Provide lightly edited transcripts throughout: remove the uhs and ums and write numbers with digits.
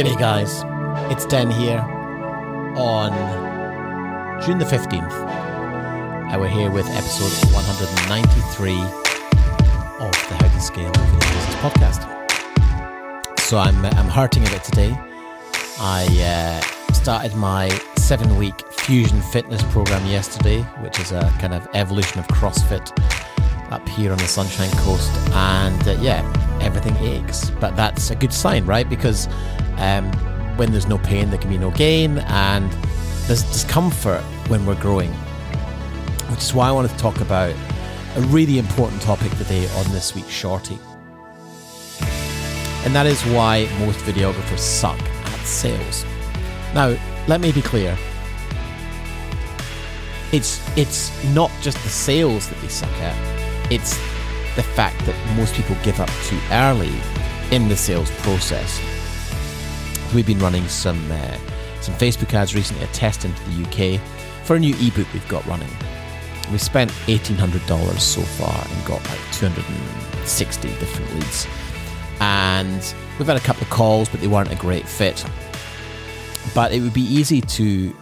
G'day guys, it's Den here on June the 15th, and we're here with episode 193 of the How to Scale Your Business Podcast. So I'm hurting a bit today. I started my 7-week Fusion Fitness program yesterday, which is a kind of evolution of CrossFit up here on the Sunshine Coast, and everything aches, but that's a good sign, right? Because when there's no pain, there can be no gain, and there's discomfort when we're growing, which is why I wanted to talk about a really important topic today on this week's shorty, and that is why most videographers suck at sales. Now, let me be clear. It's not just the sales that they suck at, it's the fact that most people give up too early in the sales process. We've been running some Facebook ads recently, a test into the UK for a new ebook we've got running. We spent $1,800 so far and got like 260 different leads. And we've had a couple of calls, but they weren't a great fit. But it would be easy to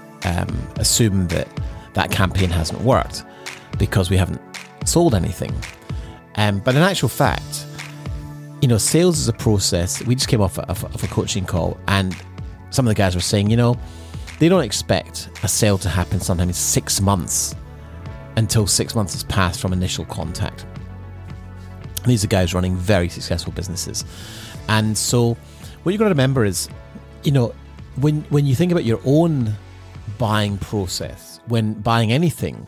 assume that campaign hasn't worked because we haven't sold anything. But in actual fact, you know, sales is a process. We just came off of a coaching call, and some of the guys were saying, you know, they don't expect a sale to happen sometimes 6 months, until 6 months has passed from initial contact. And these are guys running very successful businesses. And so what you've got to remember is, you know, when you think about your own buying process, when buying anything,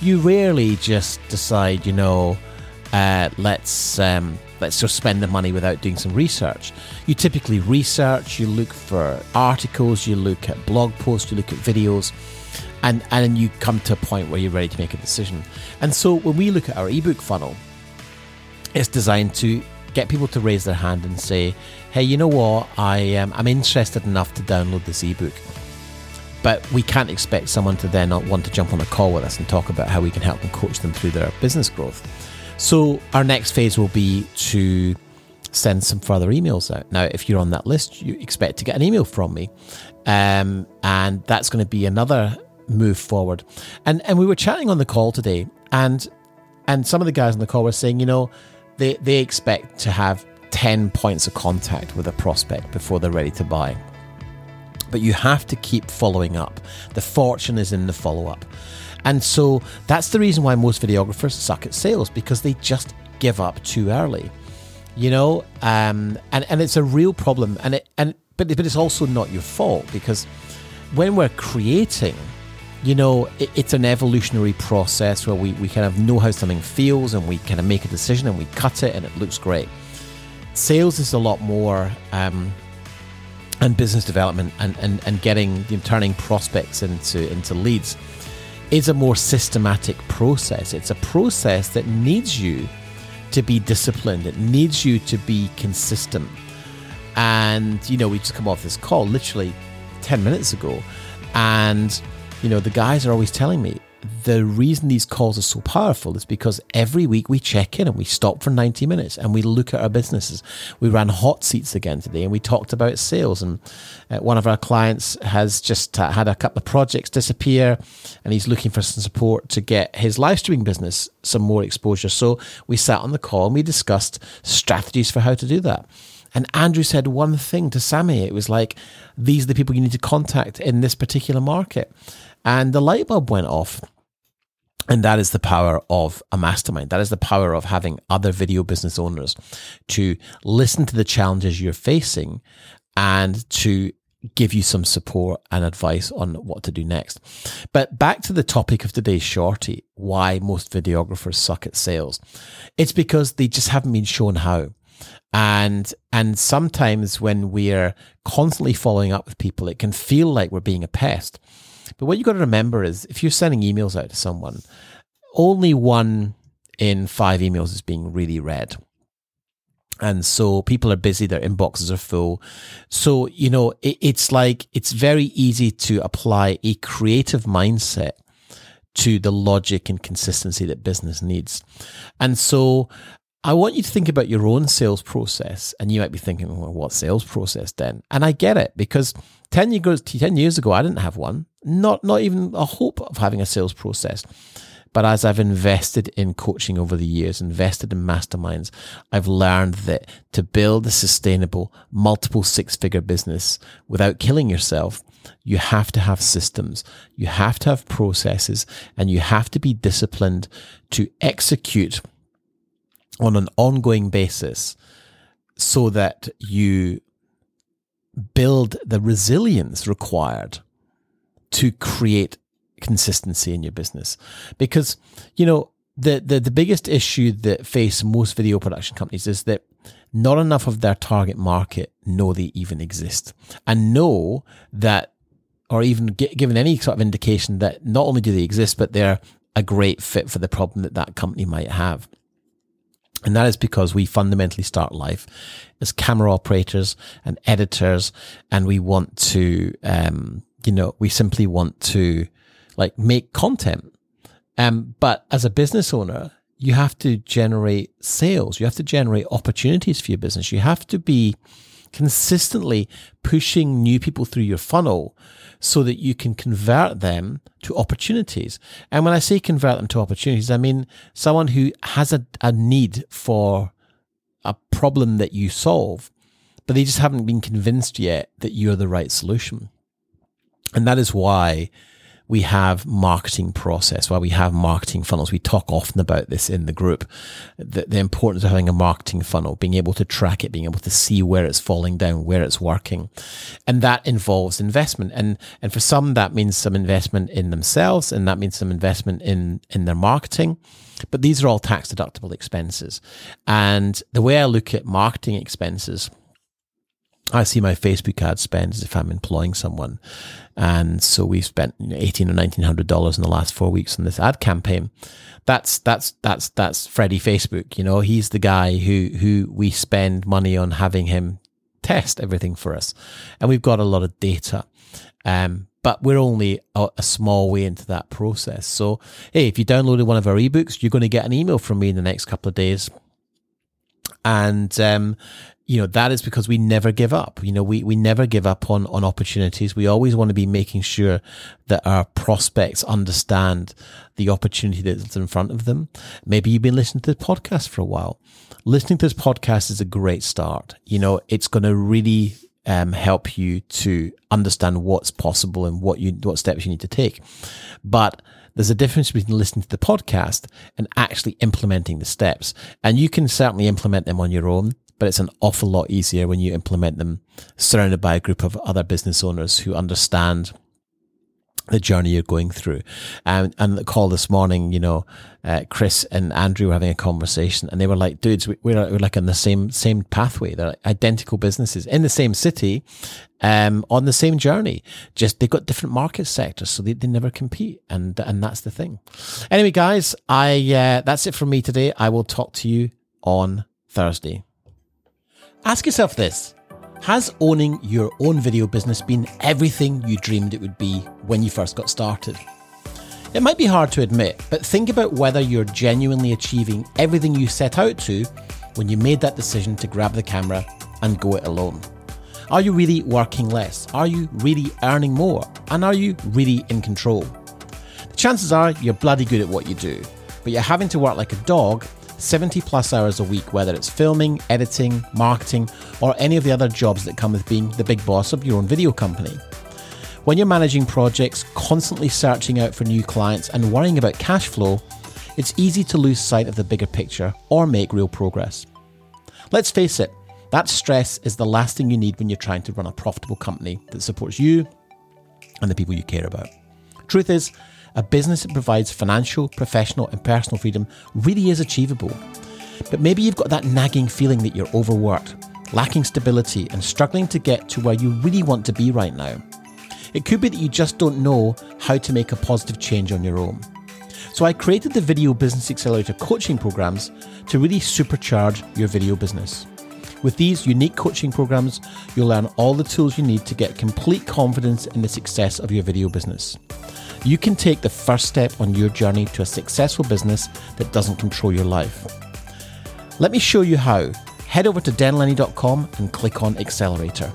you rarely just decide, you know, let's just spend the money without doing some research. You typically research, you look for articles, you look at blog posts, you look at videos, and you come to a point where you're ready to make a decision. And so when we look at our ebook funnel, it's designed to get people to raise their hand and say, hey, you know what, I'm interested enough to download this ebook. But we can't expect someone to then not want to jump on a call with us and talk about how we can help and coach them through their business growth. So our next phase will be to send some further emails out. Now, if you're on that list, you expect to get an email from me. And that's going to be another move forward. And we were chatting on the call today, and some of the guys on the call were saying, you know, they expect to have 10 points of contact with a prospect before they're ready to buy. But you have to keep following up. The fortune is in the follow-up. And so that's the reason why most videographers suck at sales, because they just give up too early, you know, and it's a real problem. But it's also not your fault, because when we're creating, you know, it's an evolutionary process where we kind of know how something feels, and we kind of make a decision, and we cut it, and it looks great. Sales is a lot more... and business development and getting, you know, turning prospects into leads is a more systematic process. It's a process that needs you to be disciplined. It needs you to be consistent. And, you know, we just come off this call literally 10 minutes ago. And, you know, the guys are always telling me the reason these calls are so powerful is because every week we check in and we stop for 90 minutes and we look at our businesses. We ran hot seats again today, and we talked about sales, and one of our clients has just had a couple of projects disappear, and he's looking for some support to get his live streaming business some more exposure. So we sat on the call and we discussed strategies for how to do that. And Andrew said one thing to Sammy. It was like, these are the people you need to contact in this particular market. And the light bulb went off. And that is the power of a mastermind. That is the power of having other video business owners to listen to the challenges you're facing and to give you some support and advice on what to do next. But back to the topic of today's shorty, why most videographers suck at sales. It's because they just haven't been shown how. And sometimes when we're constantly following up with people, it can feel like we're being a pest. But what you've got to remember is, if you're sending emails out to someone, only 1 in 5 emails is being really read. And so people are busy, their inboxes are full. So, you know, it's like, it's very easy to apply a creative mindset to the logic and consistency that business needs. And so I want you to think about your own sales process, and you might be thinking, well, what sales process then? And I get it, because 10 years ago, I didn't have one, not even a hope of having a sales process. But as I've invested in coaching over the years, invested in masterminds, I've learned that to build a sustainable, multiple six-figure business without killing yourself, you have to have systems, you have to have processes, and you have to be disciplined to execute on an ongoing basis so that you build the resilience required to create consistency in your business. Because, you know, the biggest issue that face most video production companies is that not enough of their target market know they even exist and know that, or even given any sort of indication that not only do they exist, but they're a great fit for the problem that that company might have. And that is because we fundamentally start life as camera operators and editors, and we want to, we simply want to make content. But as a business owner, you have to generate sales. You have to generate opportunities for your business. You have to be consistently pushing new people through your funnel so that you can convert them to opportunities. And when I say convert them to opportunities, I mean someone who has a need for a problem that you solve, but they just haven't been convinced yet that you're the right solution. And that is why we have marketing process, why we have marketing funnels. We talk often about this in the group, the importance of having a marketing funnel, being able to track it, being able to see where it's falling down, where it's working. And that involves investment. And for some, that means some investment in themselves, and that means some investment in their marketing. But these are all tax-deductible expenses. And the way I look at marketing expenses, I see my Facebook ad spend as if I'm employing someone. And so we've spent $1,800 or $1,900 in the last 4 weeks on this ad campaign. That's Freddie Facebook. You know, he's the guy who we spend money on having him test everything for us. And we've got a lot of data. But we're only a small way into that process. So, hey, if you downloaded one of our ebooks, you're going to get an email from me in the next couple of days. And, that is because we never give up. We never give up on opportunities. We always want to be making sure that our prospects understand the opportunity that's in front of them. Maybe you've been listening to the podcast for a while. Listening to this podcast is a great start. It's going to really help you to understand what's possible and what steps you need to take. But there's a difference between listening to the podcast and actually implementing the steps. And you can certainly implement them on your own, but it's an awful lot easier when you implement them surrounded by a group of other business owners who understand the journey you're going through. And the call this morning, Chris and Andrew were having a conversation, and they were like, dudes, we're like on the same pathway. They're like identical businesses in the same city, on the same journey. Just they've got different market sectors, so they never compete. And that's the thing. Anyway, guys, that's it from me today. I will talk to you on Thursday. Ask yourself this. Has owning your own video business been everything you dreamed it would be when you first got started? It might be hard to admit, but think about whether you're genuinely achieving everything you set out to when you made that decision to grab the camera and go it alone. Are you really working less? Are you really earning more? And are you really in control? The chances are you're bloody good at what you do, but you're having to work like a dog 70 plus hours a week, whether it's filming, editing, marketing, or any of the other jobs that come with being the big boss of your own video company. When you're managing projects, constantly searching out for new clients, and worrying about cash flow, it's easy to lose sight of the bigger picture or make real progress. Let's face it, that stress is the last thing you need when you're trying to run a profitable company that supports you and the people you care about. Truth is, a business that provides financial, professional, and personal freedom really is achievable. But maybe you've got that nagging feeling that you're overworked, lacking stability, and struggling to get to where you really want to be right now. It could be that you just don't know how to make a positive change on your own. So I created the Video Business Accelerator coaching programs to really supercharge your video business. With these unique coaching programs, you'll learn all the tools you need to get complete confidence in the success of your video business. You can take the first step on your journey to a successful business that doesn't control your life. Let me show you how. Head over to denlenny.com and click on Accelerator.